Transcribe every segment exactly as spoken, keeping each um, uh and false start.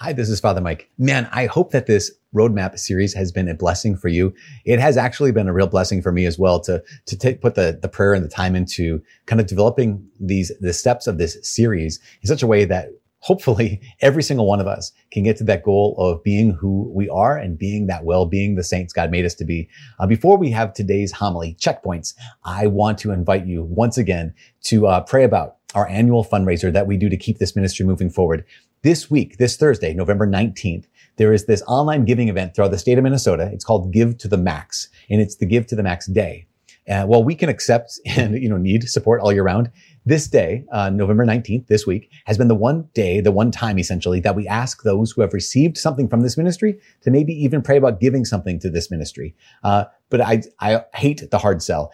Hi, this is Father Mike. Man, I hope that this roadmap series has been a blessing for you. It has actually been a real blessing for me as well to, to take, put the, the prayer and the time into kind of developing these, the steps of this series in such a way that hopefully every single one of us can get to that goal of being who we are and being that well-being the saints God made us to be. Uh, before we have today's homily checkpoints, I want to invite you once again to uh, pray about our annual fundraiser that we do to keep this ministry moving forward. This week, this Thursday, November nineteenth, there is this online giving event throughout the state of Minnesota. It's called Give to the Max, and it's the Give to the Max Day. Uh, while we can accept and, you know, need support all year round, this day, uh, November nineteenth, this week, has been the one day, the one time essentially, that we ask those who have received something from this ministry to maybe even pray about giving something to this ministry. Uh, but I, I hate the hard sell.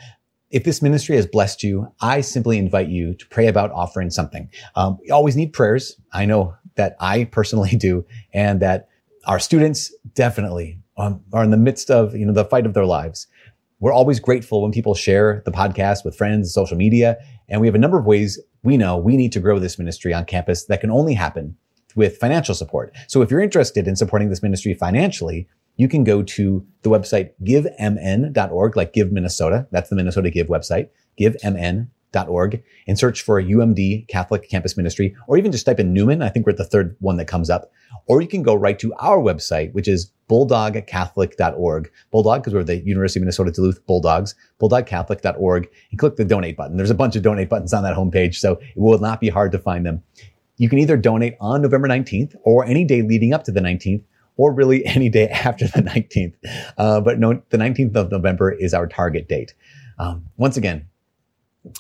If this ministry has blessed you, I simply invite you to pray about offering something. Um, we always need prayers. I know that I personally do, and that our students definitely um, are in the midst of, you know, the fight of their lives. We're always grateful when people share the podcast with friends, social media, and we have a number of ways we know we need to grow this ministry on campus that can only happen with financial support. So if you're interested in supporting this ministry financially, you can go to the website give m n dot org, like Give Minnesota. That's the Minnesota Give website, give m n dot org, and search for U M D Catholic Campus Ministry, or even just type in Newman. I think we're at the third one that comes up. Or you can go right to our website, which is bulldog catholic dot org. Bulldog, because we're the University of Minnesota Duluth Bulldogs, bulldog catholic dot org, and click the donate button. There's a bunch of donate buttons on that homepage, so it will not be hard to find them. You can either donate on November nineteenth or any day leading up to the nineteenth, or really any day after the nineteenth. Uh, but no, the nineteenth of November is our target date. Um, once again,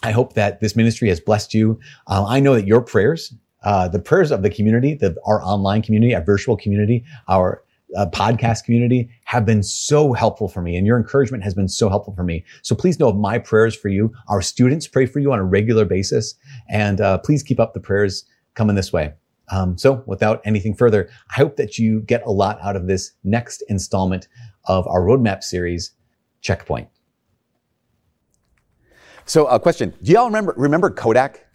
I hope that this ministry has blessed you. Uh, I know that your prayers, uh, the prayers of the community, the, our online community, our virtual community, our uh, podcast community have been so helpful for me, and your encouragement has been so helpful for me. So please know of my prayers for you. Our students pray for you on a regular basis, and uh, please keep up the prayers coming this way. Um, so without anything further, I hope that you get a lot out of this next installment of our roadmap series, Checkpoint. So a question. Do y'all remember, remember Kodak?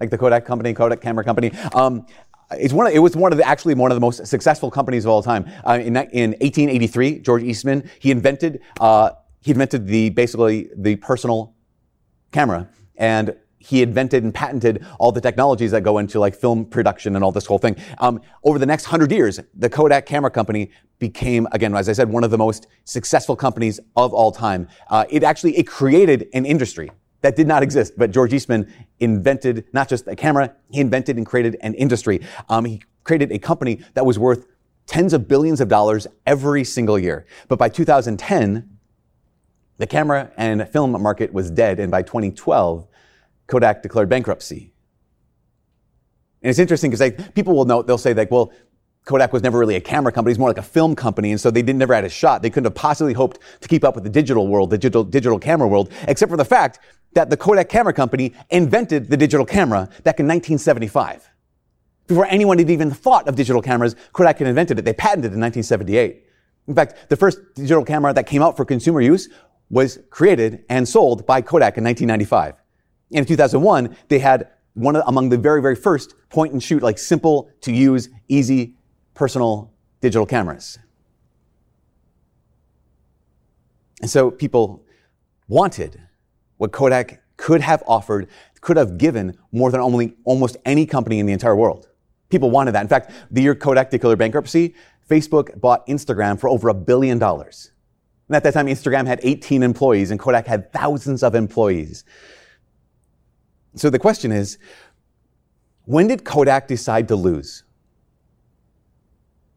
Like the Kodak company, Kodak camera company? Um, It's one of, it was one of the, actually one of the most successful companies of all time. Uh, in, in eighteen eighty-three, George Eastman, he invented, uh, he invented the, basically the personal camera, and he invented and patented all the technologies that go into like film production and all this whole thing. Um, over the next hundred years, the Kodak camera company became, again, as I said, one of the most successful companies of all time. Uh, it actually, it created an industry that did not exist, but George Eastman invented not just a camera, he invented and created an industry. Um, he created a company that was worth tens of billions of dollars every single year. But by two thousand ten, the camera and film market was dead, and by twenty twelve, Kodak declared bankruptcy. And it's interesting because like, people will note, they'll say like, well, Kodak was never really a camera company, it's more like a film company, and so they didn't never had a shot. They couldn't have possibly hoped to keep up with the digital world, the digital, digital camera world, except for the fact that the Kodak camera company invented the digital camera back in nineteen seventy-five. Before anyone had even thought of digital cameras, Kodak had invented it. They patented it in nineteen seventy-eight. In fact, the first digital camera that came out for consumer use was created and sold by Kodak in nineteen ninety-five. In two thousand one, they had one of, among the very, very first point and shoot, like simple to use, easy, personal digital cameras. And so people wanted what Kodak could have offered, could have given more than only almost any company in the entire world. People wanted that. In fact, the year Kodak declared bankruptcy, Facebook bought Instagram for over a billion dollars. And at that time, Instagram had eighteen employees and Kodak had thousands of employees. So the question is, when did Kodak decide to lose?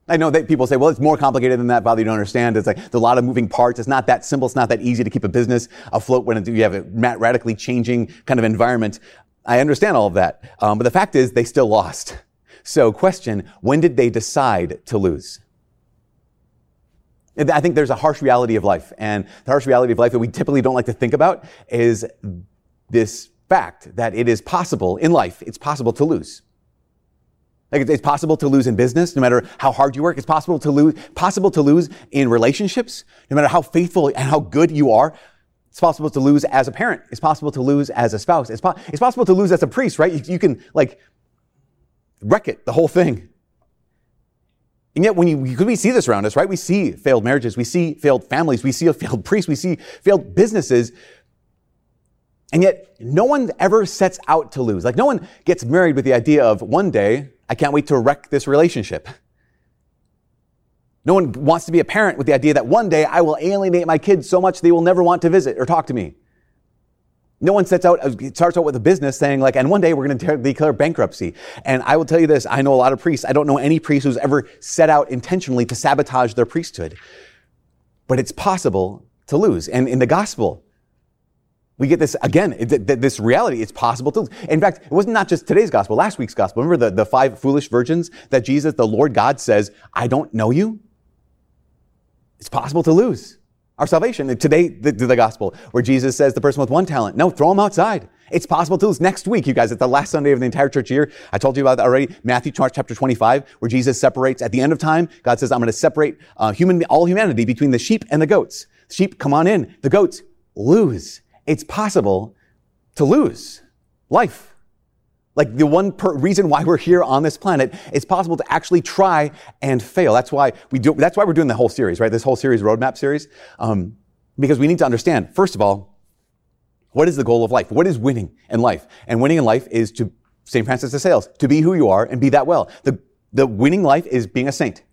I know that people say, well, it's more complicated than that, Father, you don't understand. It's like there's a lot of moving parts. It's not that simple. It's not that easy to keep a business afloat when you have a radically changing kind of environment. I understand all of that. Um, but the fact is they still lost. So question, when did they decide to lose? I think there's a harsh reality of life. And the harsh reality of life that we typically don't like to think about is this fact that it is possible in life, it's possible to lose. Like it's possible to lose in business, no matter how hard you work. It's possible to lose, possible to lose in relationships, no matter how faithful and how good you are. It's possible to lose as a parent. It's possible to lose as a spouse. It's, po- it's possible to lose as a priest, right? You, you can like wreck it, the whole thing. And yet, when you, because we see this around us, right? We see failed marriages, we see failed families, we see a failed priest, we see failed businesses. And yet, no one ever sets out to lose. Like, no one gets married with the idea of, one day, I can't wait to wreck this relationship. No one wants to be a parent with the idea that one day I will alienate my kids so much they will never want to visit or talk to me. No one sets out, starts out with a business saying like, and one day we're going to declare bankruptcy. And I will tell you this, I know a lot of priests. I don't know any priest who's ever set out intentionally to sabotage their priesthood. But it's possible to lose. And in the gospel, we get this, again, th- th- this reality, it's possible to lose. In fact, it wasn't not just today's gospel, last week's gospel. Remember the, the five foolish virgins that Jesus, the Lord God, says, I don't know you? It's possible to lose our salvation. Today, the, the gospel, where Jesus says the person with one talent, no, throw them outside. It's possible to lose. Next week, you guys, at the last Sunday of the entire church year, I told you about that already, Matthew chapter twenty-five, where Jesus separates, at the end of time, God says, I'm going to separate uh, human, all humanity between the sheep and the goats. The sheep come on in. The goats lose. It's possible to lose life. Like the one per reason why we're here on this planet, it's possible to actually try and fail. That's why we do. That's why we're doing the whole series, right? This whole series, roadmap series, um, because we need to understand. First of all, what is the goal of life? What is winning in life? And winning in life is to Saint Francis of Sales, to be who you are and be that well. The the winning life is being a saint.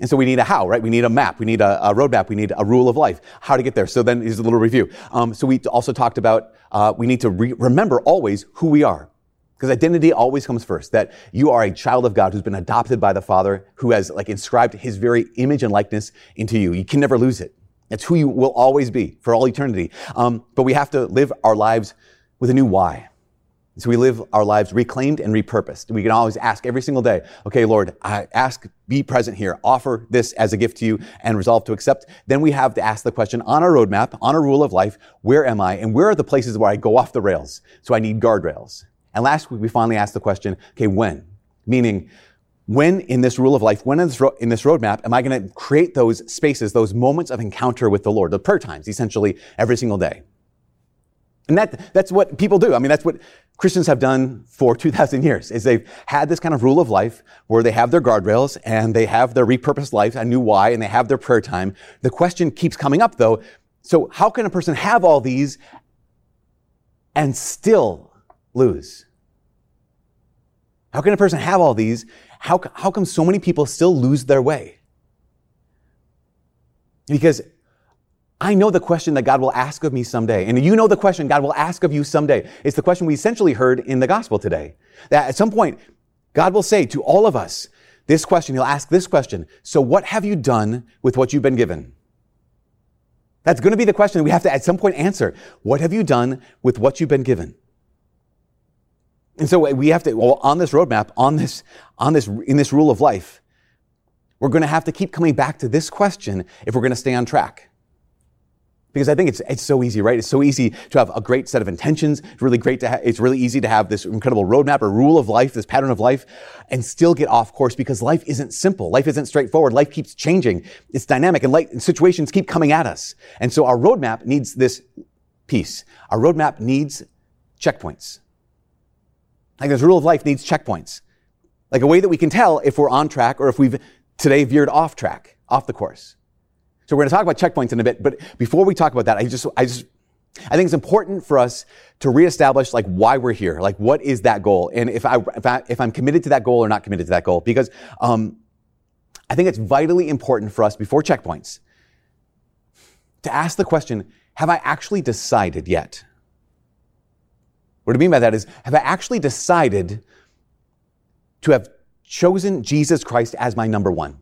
And so we need a how, right? We need a map. We need a, a roadmap. We need a rule of life, how to get there. So then here's a little review. Um, so we also talked about uh, we need to re- remember always who we are. Because identity always comes first, that you are a child of God who's been adopted by the Father, who has like inscribed his very image and likeness into you. You can never lose it. That's who you will always be for all eternity. Um, but we have to live our lives with a new why. So we live our lives reclaimed and repurposed. We can always ask every single day, okay, Lord, I ask, be present here, offer this as a gift to you and resolve to accept. Then we have to ask the question on our roadmap, on our rule of life, where am I and where are the places where I go off the rails? So I need guardrails. And last week, we finally asked the question, okay, when? Meaning, when in this rule of life, when in this, ro- in this roadmap, am I going to create those spaces, those moments of encounter with the Lord, the prayer times, essentially, every single day? And that that's what people do. I mean, that's what Christians have done for two thousand years, is they've had this kind of rule of life where they have their guardrails and they have their repurposed life, a new why, and they have their prayer time. The question keeps coming up, though. So how can a person have all these and still lose? How can a person have all these? How, how come so many people still lose their way? Because I know the question that God will ask of me someday, and you know the question God will ask of you someday. It's the question we essentially heard in the gospel today. That at some point, God will say to all of us this question, he'll ask this question, so what have you done with what you've been given? That's going to be the question we have to at some point answer. What have you done with what you've been given? And so we have to, well, on this roadmap, on this, on this, in this rule of life, we're going to have to keep coming back to this question if we're going to stay on track. Because I think it's it's so easy, right? It's so easy to have a great set of intentions. It's really great to ha- it's really easy to have this incredible roadmap or rule of life, this pattern of life, and still get off course because life isn't simple. Life isn't straightforward. Life keeps changing. It's dynamic, and, light, and situations keep coming at us. And so our roadmap needs this piece. Our roadmap needs checkpoints. Like this rule of life needs checkpoints. Like a way that we can tell if we're on track or if we've today veered off track, off the course. So we're going to talk about checkpoints in a bit, but before we talk about that, I just, I just, I think it's important for us to reestablish like why we're here. Like what is that goal? And if I, if I, if I'm committed to that goal or not committed to that goal, because, um, I think it's vitally important for us before checkpoints to ask the question, have I actually decided yet? What I mean by that is, have I actually decided to have chosen Jesus Christ as my number one?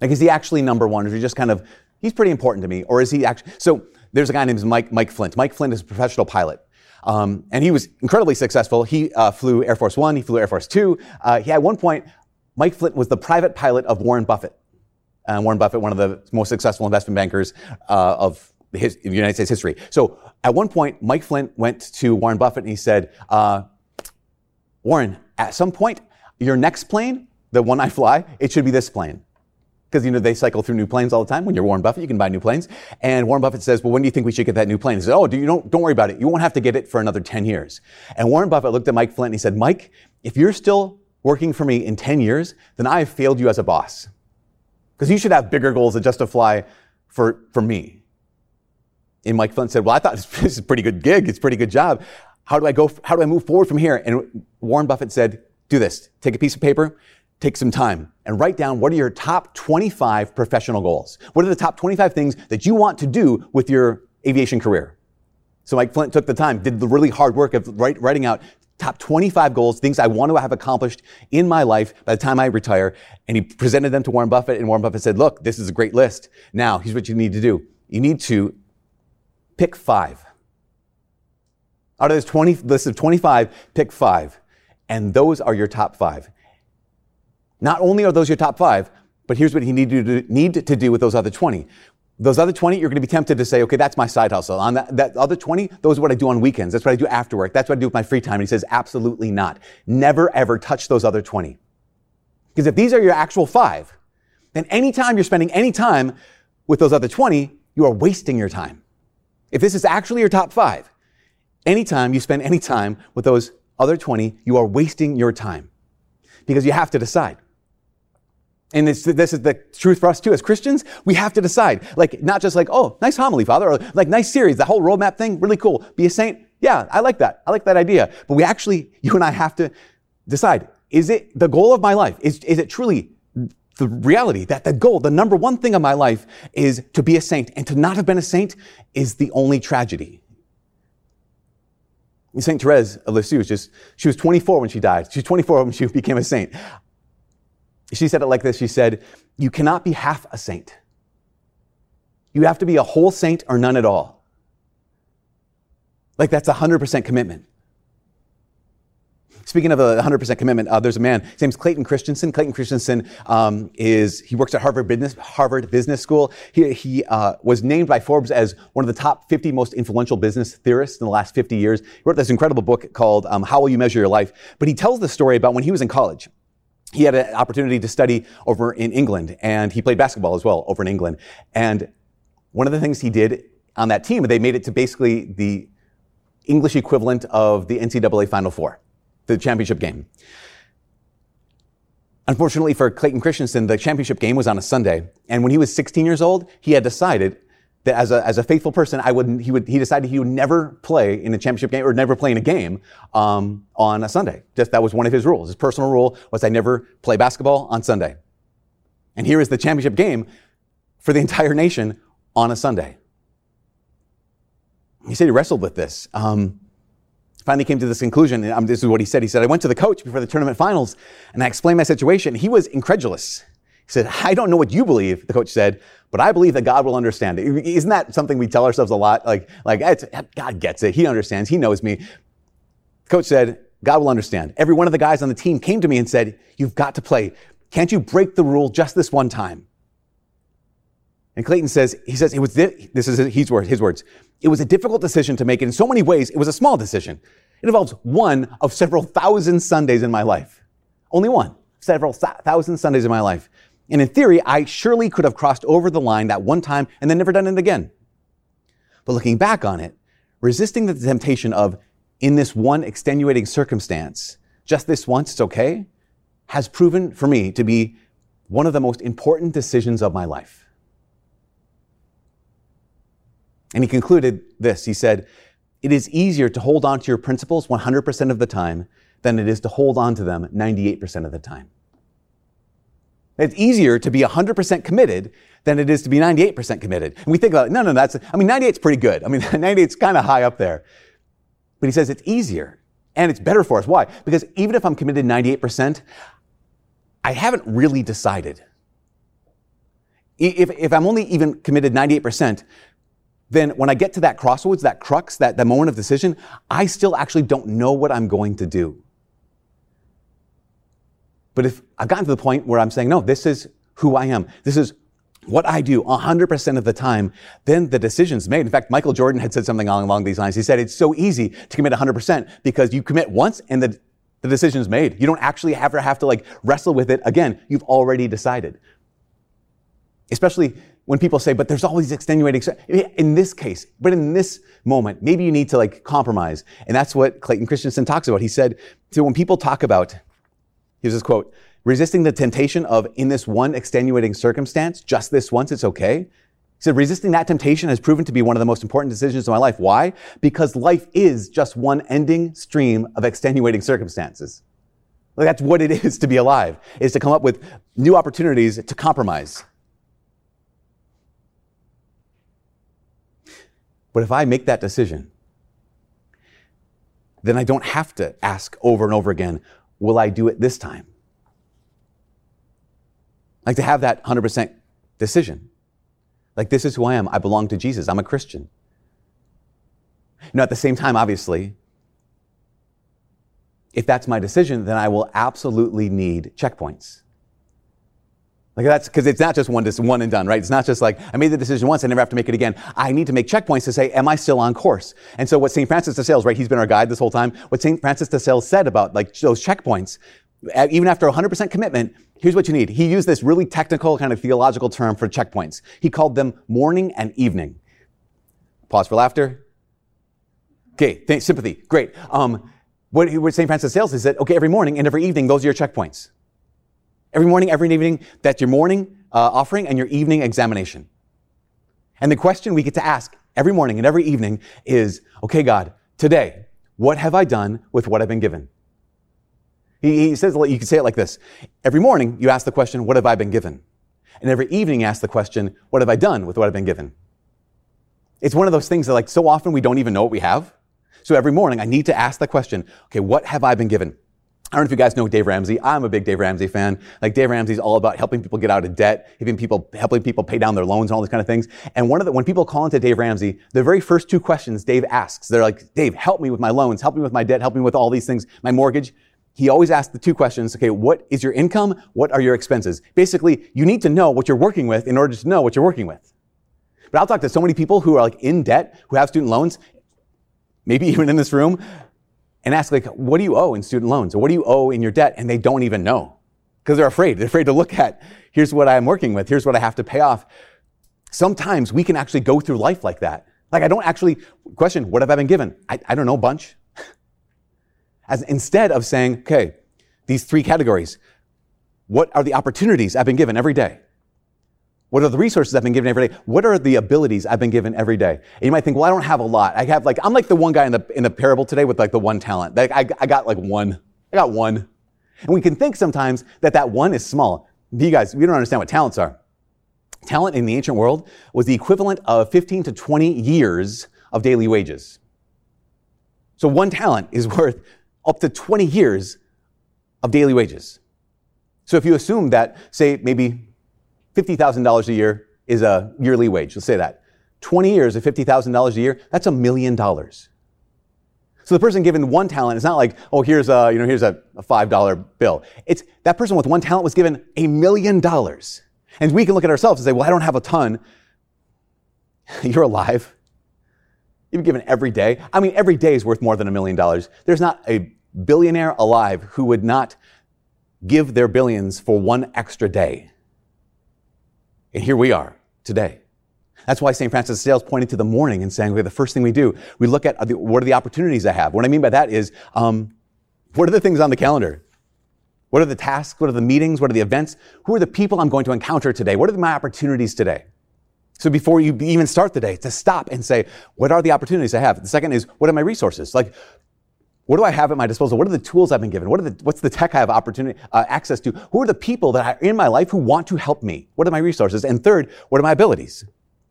Like, is he actually number one? Or is he just kind of, he's pretty important to me? Or is he actually, so there's a guy named Mike, Mike Flint. Mike Flint is a professional pilot. Um, and he was incredibly successful. He uh, flew Air Force One. He flew Air Force Two. Uh, he, at one point, Mike Flint was the private pilot of Warren Buffett. Uh, Warren Buffett, one of the most successful investment bankers uh, of His, United States history. So at one point, Mike Flint went to Warren Buffett and he said, uh, Warren, at some point, your next plane, the one I fly, it should be this plane. Because, you know, they cycle through new planes all the time. When you're Warren Buffett, you can buy new planes. And Warren Buffett says, well, when do you think we should get that new plane? He says, oh, do you don't, don't worry about it. You won't have to get it for another ten years. And Warren Buffett looked at Mike Flint and he said, Mike, if you're still working for me in ten years, then I have failed you as a boss. Because you should have bigger goals that justify for, for me. And Mike Flint said, well, I thought this is a pretty good gig. It's a pretty good job. How do I go? How do I move forward from here? And Warren Buffett said, do this. Take a piece of paper, take some time, and write down what are your top twenty-five professional goals. What are the top twenty-five things that you want to do with your aviation career? So Mike Flint took the time, did the really hard work of write, writing out top twenty-five goals, things I want to have accomplished in my life by the time I retire. And he presented them to Warren Buffett, and Warren Buffett said, look, this is a great list. Now, here's what you need to do. You need to pick five. Out of this twenty list of twenty-five, pick five. And those are your top five. Not only are those your top five, but here's what you need to do, need to do with those other twenty. Those other twenty, you're going to be tempted to say, okay, that's my side hustle. On that, that other twenty, those are what I do on weekends. That's what I do after work. That's what I do with my free time. And he says, absolutely not. Never, ever touch those other twenty. Because if these are your actual five, then any time you're spending any time with those other twenty, you are wasting your time. If this is actually your top five, any time you spend any time with those other twenty, you are wasting your time. Because you have to decide. And it's, this is the truth for us too. As Christians, we have to decide. Like, not just like, oh, nice homily, Father, or like, nice series, the whole roadmap thing, really cool. Be a saint. Yeah, I like that. I like that idea. But we actually, you and I have to decide. Is it the goal of my life? Is, is it truly the reality that the goal, the number one thing of my life is to be a saint? And to not have been a saint is the only tragedy. Saint Therese of Lisieux was just, she was twenty-four when she died. She was twenty-four when she became a saint. She said it like this. She said, you cannot be half a saint. You have to be a whole saint or none at all. Like, that's one hundred percent commitment. Speaking of a one hundred percent commitment, uh, there's a man, his name's Clayton Christensen. Clayton Christensen um, is, he works at Harvard Business Harvard Business School. He, he uh, was named by Forbes as one of the top fifty most influential business theorists in the last fifty years. He wrote this incredible book called um, How Will You Measure Your Life? But he tells the story about when he was in college. He had an opportunity to study over in England, and he played basketball as well over in England. And one of the things he did on that team, they made it to basically the English equivalent of the N C double A Final Four. The championship game. Unfortunately for Clayton Christensen, the championship game was on a Sunday. And when he was sixteen years old, he had decided that as a, as a faithful person, I wouldn't, he would, he decided he would never play in a championship game or never play in a game, um, on a Sunday. Just, that was one of his rules. His personal rule was, I never play basketball on Sunday. And here is the championship game for the entire nation on a Sunday. He said he wrestled with this. Um, Finally came to this conclusion, and um, this is what he said. He said, I went to the coach before the tournament finals, and I explained my situation. He was incredulous. He said, I don't know what you believe, the coach said, but I believe that God will understand it. Isn't that something we tell ourselves a lot? Like, like it's, God gets it. He understands. He knows me. The coach said, God will understand. Every one of the guys on the team came to me and said, you've got to play. Can't you break the rule just this one time? And Clayton says, he says, it was, this, this is his words, his words. It was a difficult decision to make. In so many ways, it was a small decision. It involves one of several thousand Sundays in my life. Only one. Several th- thousand Sundays in my life. And in theory, I surely could have crossed over the line that one time and then never done it again. But looking back on it, resisting the temptation of, in this one extenuating circumstance, just this once, it's okay, has proven for me to be one of the most important decisions of my life. And he concluded this. He said, it is easier to hold on to your principles one hundred percent of the time than it is to hold on to them ninety-eight percent of the time. It's easier to be one hundred percent committed than it is to be ninety-eight percent committed. And we think about it, no, no, that's, I mean, ninety-eight's pretty good. I mean, ninety-eight's kind of high up there. But he says it's easier and it's better for us. Why? Because even if I'm committed ninety-eight percent, I haven't really decided. If, if I'm only even committed ninety-eight percent, then when I get to that crossroads, that crux, that, that moment of decision, I still actually don't know what I'm going to do. But if I've gotten to the point where I'm saying, no, this is who I am, this is what I do one hundred percent of the time, then the decision's made. In fact, Michael Jordan had said something along these lines. He said, it's so easy to commit one hundred percent because you commit once and the, the decision's made. You don't actually have to have to like wrestle with it again. You've already decided. Especially when people say, but there's all these extenuating, in this case, but in this moment, maybe you need to like compromise. And that's what Clayton Christensen talks about. He said, so when people talk about Here's this quote. Resisting the temptation of in this one extenuating circumstance, just this once, it's okay. He said, resisting that temptation has proven to be one of the most important decisions of my life. Why? Because life is just one ending stream of extenuating circumstances. Like, that's what it is to be alive, is to come up with new opportunities to compromise. But if I make that decision, then I don't have to ask over and over again, will I do it this time? Like, to have that one hundred percent decision. Like, this is who I am. I belong to Jesus. I'm a Christian. You know, at the same time, obviously, if that's my decision, then I will absolutely need checkpoints. Like, that's because it's not just one, just one and done, right? It's not just like, I made the decision once, I never have to make it again. I need to make checkpoints to say, am I still on course? And so what Saint Francis of Sales, right, he's been our guide this whole time, what Saint Francis of Sales said about, like, those checkpoints, even after one hundred percent commitment, here's what you need. He used this really technical kind of theological term for checkpoints. He called them morning and evening. Pause for laughter. Okay, th- sympathy, great. Um, what, what Saint Francis of Sales is that, okay, every morning and every evening, those are your checkpoints. Every morning, every evening, that's your morning uh, offering and your evening examination. And the question we get to ask every morning and every evening is, okay, God, today, what have I done with what I've been given? He says, you can say it like this. Every morning, you ask the question, what have I been given? And every evening, you ask the question, what have I done with what I've been given? It's one of those things that, like, so often we don't even know what we have. So every morning, I need to ask the question, okay, what have I been given? I don't know if you guys know Dave Ramsey. I'm a big Dave Ramsey fan. Like, Dave Ramsey's all about helping people get out of debt, helping people, helping people pay down their loans and all these kind of things. And one of the, when people call into Dave Ramsey, the very first two questions Dave asks, they're like, Dave, help me with my loans, help me with my debt, help me with all these things, my mortgage. He always asks the two questions, okay, what is your income? What are your expenses? Basically, you need to know what you're working with in order to know what you're working with. But I'll talk to so many people who are, like, in debt, who have student loans, maybe even in this room, and ask, like, what do you owe in student loans? Or what do you owe in your debt? And they don't even know because they're afraid. They're afraid to look at, here's what I'm working with. Here's what I have to pay off. Sometimes we can actually go through life like that. Like, I don't actually question, what have I been given? I, I don't know, bunch. As instead of saying, okay, these three categories, what are the opportunities I've been given every day? What are the resources I've been given every day? What are the abilities I've been given every day? And you might think, well, I don't have a lot. I have, like, I'm like the one guy in the in the parable today with, like, the one talent. Like, I, I got like one. I got one. And we can think sometimes that that one is small. You guys, you don't understand what talents are. Talent in the ancient world was the equivalent of fifteen to twenty years of daily wages. So one talent is worth up to twenty years of daily wages. So if you assume that, say, maybe fifty thousand dollars a year is a yearly wage, let's say that. twenty years of fifty thousand dollars a year, that's a million dollars. So the person given one talent, it's not like, oh, here's a, you know, here's a five dollar bill. It's that person with one talent was given a million dollars. And we can look at ourselves and say, well, I don't have a ton. You're alive. You've been given every day. I mean, every day is worth more than a million dollars. There's not a billionaire alive who would not give their billions for one extra day. And here we are today. That's why Saint Francis of Sales pointed to the morning and saying, okay, the first thing we do, we look at what are the opportunities I have. What I mean by that is, um, what are the things on the calendar? What are the tasks? What are the meetings? What are the events? Who are the people I'm going to encounter today? What are my opportunities today? So before you even start the day, to stop and say, what are the opportunities I have? The second is, what are my resources? Like, what do I have at my disposal? What are the tools I've been given? What are the, what's the tech I have opportunity, uh, access to? Who are the people that are in my life who want to help me? What are my resources? And third, what are my abilities?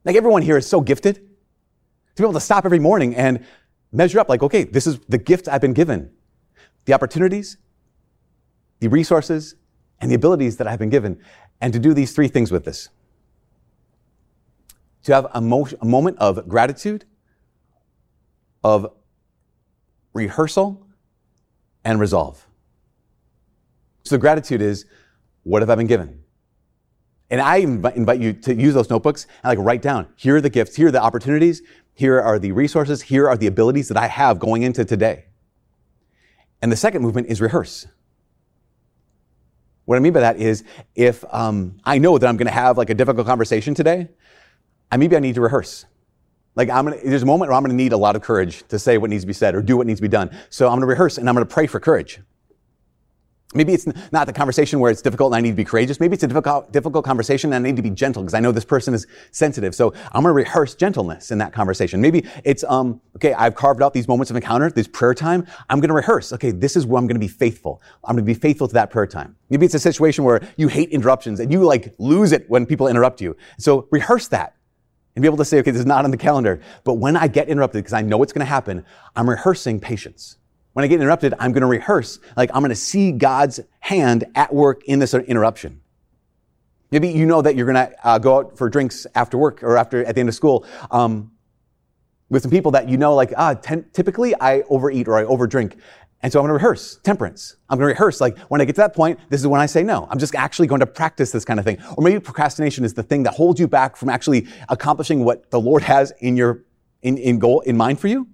Like, everyone here is so gifted to be able to stop every morning and measure up, like, okay, this is the gift I've been given. The opportunities, the resources, and the abilities that I've been given. And to do these three things with this. To have a, mo- a moment of gratitude, of rehearsal, and resolve. So gratitude is, what have I been given? And I inv- invite you to use those notebooks and, like, write down, here are the gifts, here are the opportunities, here are the resources, here are the abilities that I have going into today. And the second movement is rehearse. What I mean by that is, if um, I know that I'm going to have, like, a difficult conversation today, I maybe I need to rehearse. Like, I'm gonna, there's a moment where I'm gonna need a lot of courage to say what needs to be said or do what needs to be done. So I'm gonna rehearse and I'm gonna pray for courage. Maybe it's not the conversation where it's difficult and I need to be courageous. Maybe it's a difficult, difficult conversation and I need to be gentle because I know this person is sensitive. So I'm going to rehearse gentleness in that conversation. Maybe it's, um, okay, I've carved out these moments of encounter, this prayer time. I'm going to rehearse. Okay, this is where I'm going to be faithful. I'm going to be faithful to that prayer time. Maybe it's a situation where you hate interruptions and you like lose it when people interrupt you. So rehearse that. And be able to say, okay, this is not on the calendar. But when I get interrupted, because I know it's going to happen, I'm rehearsing patience. When I get interrupted, I'm going to rehearse. Like, I'm going to see God's hand at work in this interruption. Maybe you know that you're going to uh, go out for drinks after work or after at the end of school um, with some people that you know, like, ah, ten- typically I overeat or I overdrink. And so I'm going to rehearse temperance. I'm going to rehearse, like, when I get to that point, this is when I say no. I'm just actually going to practice this kind of thing. Or maybe procrastination is the thing that holds you back from actually accomplishing what the Lord has in your in, in goal in mind for you.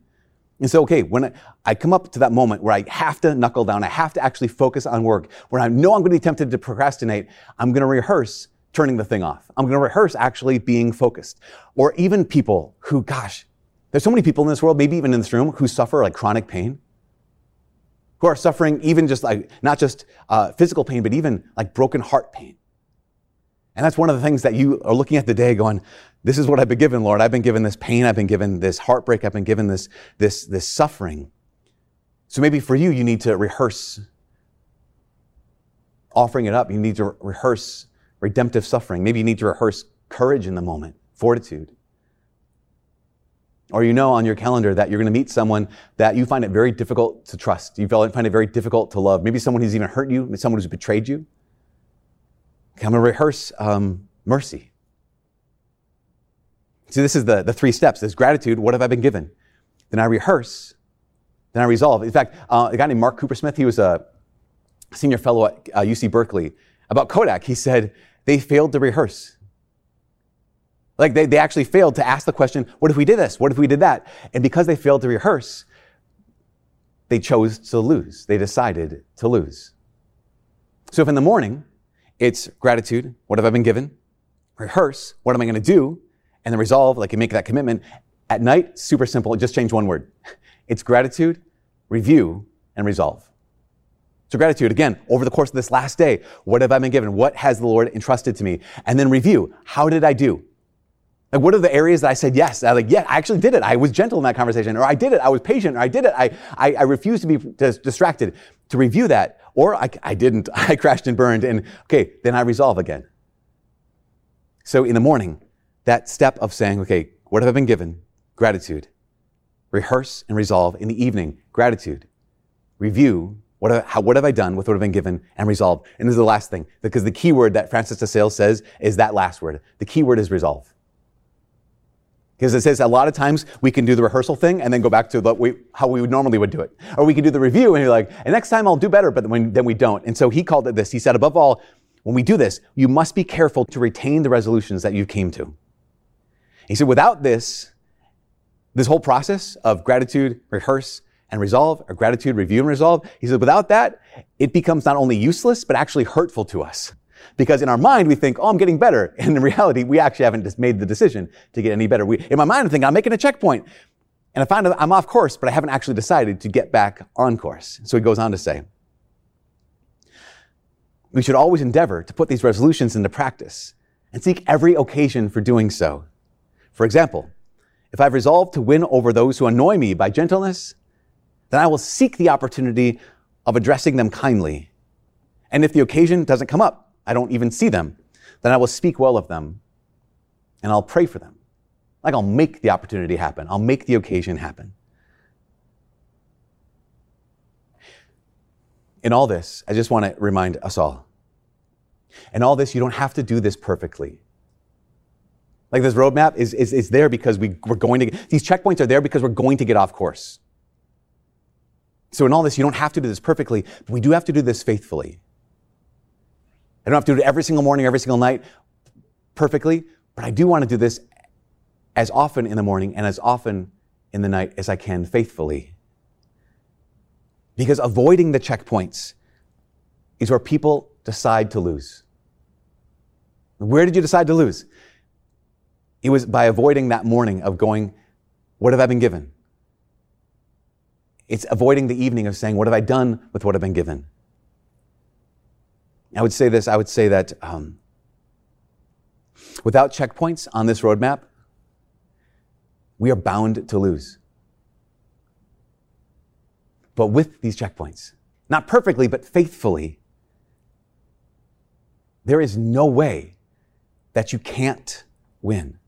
And so, okay, when I, I come up to that moment where I have to knuckle down, I have to actually focus on work, when I know I'm going to be tempted to procrastinate, I'm going to rehearse turning the thing off. I'm going to rehearse actually being focused. Or even people who, gosh, there's so many people in this world, maybe even in this room, who suffer like chronic pain, who are suffering even just like, not just uh, physical pain, but even like broken heart pain. And that's one of the things that you are looking at today going, this is what I've been given, Lord. I've been given this pain. I've been given this heartbreak. I've been given this, this, this suffering. So maybe for you, you need to rehearse offering it up. You need to rehearse redemptive suffering. Maybe you need to rehearse courage in the moment, fortitude. Or you know on your calendar that you're going to meet someone that you find it very difficult to trust. You find it very difficult to love. Maybe someone who's even hurt you, someone who's betrayed you. Okay, I'm going to rehearse um, mercy. So this is the, the three steps. There's gratitude. What have I been given? Then I rehearse. Then I resolve. In fact, uh, a guy named Mark Cooper Smith, he was a senior fellow at uh, U C Berkeley. About Kodak, he said, they failed to rehearse. Like they, they actually failed to ask the question, what if we did this? What if we did that? And because they failed to rehearse, they chose to lose. They decided to lose. So if in the morning, it's gratitude. What have I been given? Rehearse. What am I going to do? And then resolve, like you make that commitment. At night, super simple. Just change one word. It's gratitude, review, and resolve. So gratitude, again, over the course of this last day, what have I been given? What has the Lord entrusted to me? And then review. How did I do? Like, what are the areas that I said yes? I like, yeah, I actually did it. I was gentle in that conversation, or I did it. I was patient, or I did it. I I, I refused to be dis- distracted. To review that, or I, I didn't. I crashed and burned, and okay, then I resolve again. So in the morning, that step of saying, okay, what have I been given? Gratitude. Rehearse and resolve. In the evening, gratitude. Review. What have, how, what have I done with what I've been given? And resolve. And this is the last thing, because the key word that Francis de Sales says is that last word. The key word is resolve. Because it says a lot of times we can do the rehearsal thing and then go back to the, we, how we would normally would do it. Or we can do the review and you're like, and next time I'll do better, but then, then we don't. And so he called it this. He said, above all, when we do this, you must be careful to retain the resolutions that you came to. He said, without this, this whole process of gratitude, rehearse, and resolve, or gratitude, review, and resolve, he said, without that, it becomes not only useless, but actually hurtful to us. Because in our mind, we think, oh, I'm getting better. And in reality, we actually haven't just made the decision to get any better. We, in my mind, I'm thinking, I'm making a checkpoint. And I find I'm off course, but I haven't actually decided to get back on course. So he goes on to say, we should always endeavor to put these resolutions into practice and seek every occasion for doing so. For example, if I've resolved to win over those who annoy me by gentleness, then I will seek the opportunity of addressing them kindly. And if the occasion doesn't come up, I don't even see them, then I will speak well of them and I'll pray for them. Like I'll make the opportunity happen. I'll make the occasion happen. In all this, I just want to remind us all, in all this, you don't have to do this perfectly. Like this roadmap is, is, is there because we, we're going to, these checkpoints are there because we're going to get off course. So in all this, you don't have to do this perfectly, but we do have to do this faithfully. I don't have to do it every single morning, every single night perfectly, but I do want to do this as often in the morning and as often in the night as I can faithfully. Because avoiding the checkpoints is where people decide to lose. Where did you decide to lose? It was by avoiding that morning of going, what have I been given? It's avoiding the evening of saying, what have I done with what I've been given? I would say this, I would say that um, without checkpoints on this roadmap, we are bound to lose. But with these checkpoints, not perfectly, but faithfully, there is no way that you can't win.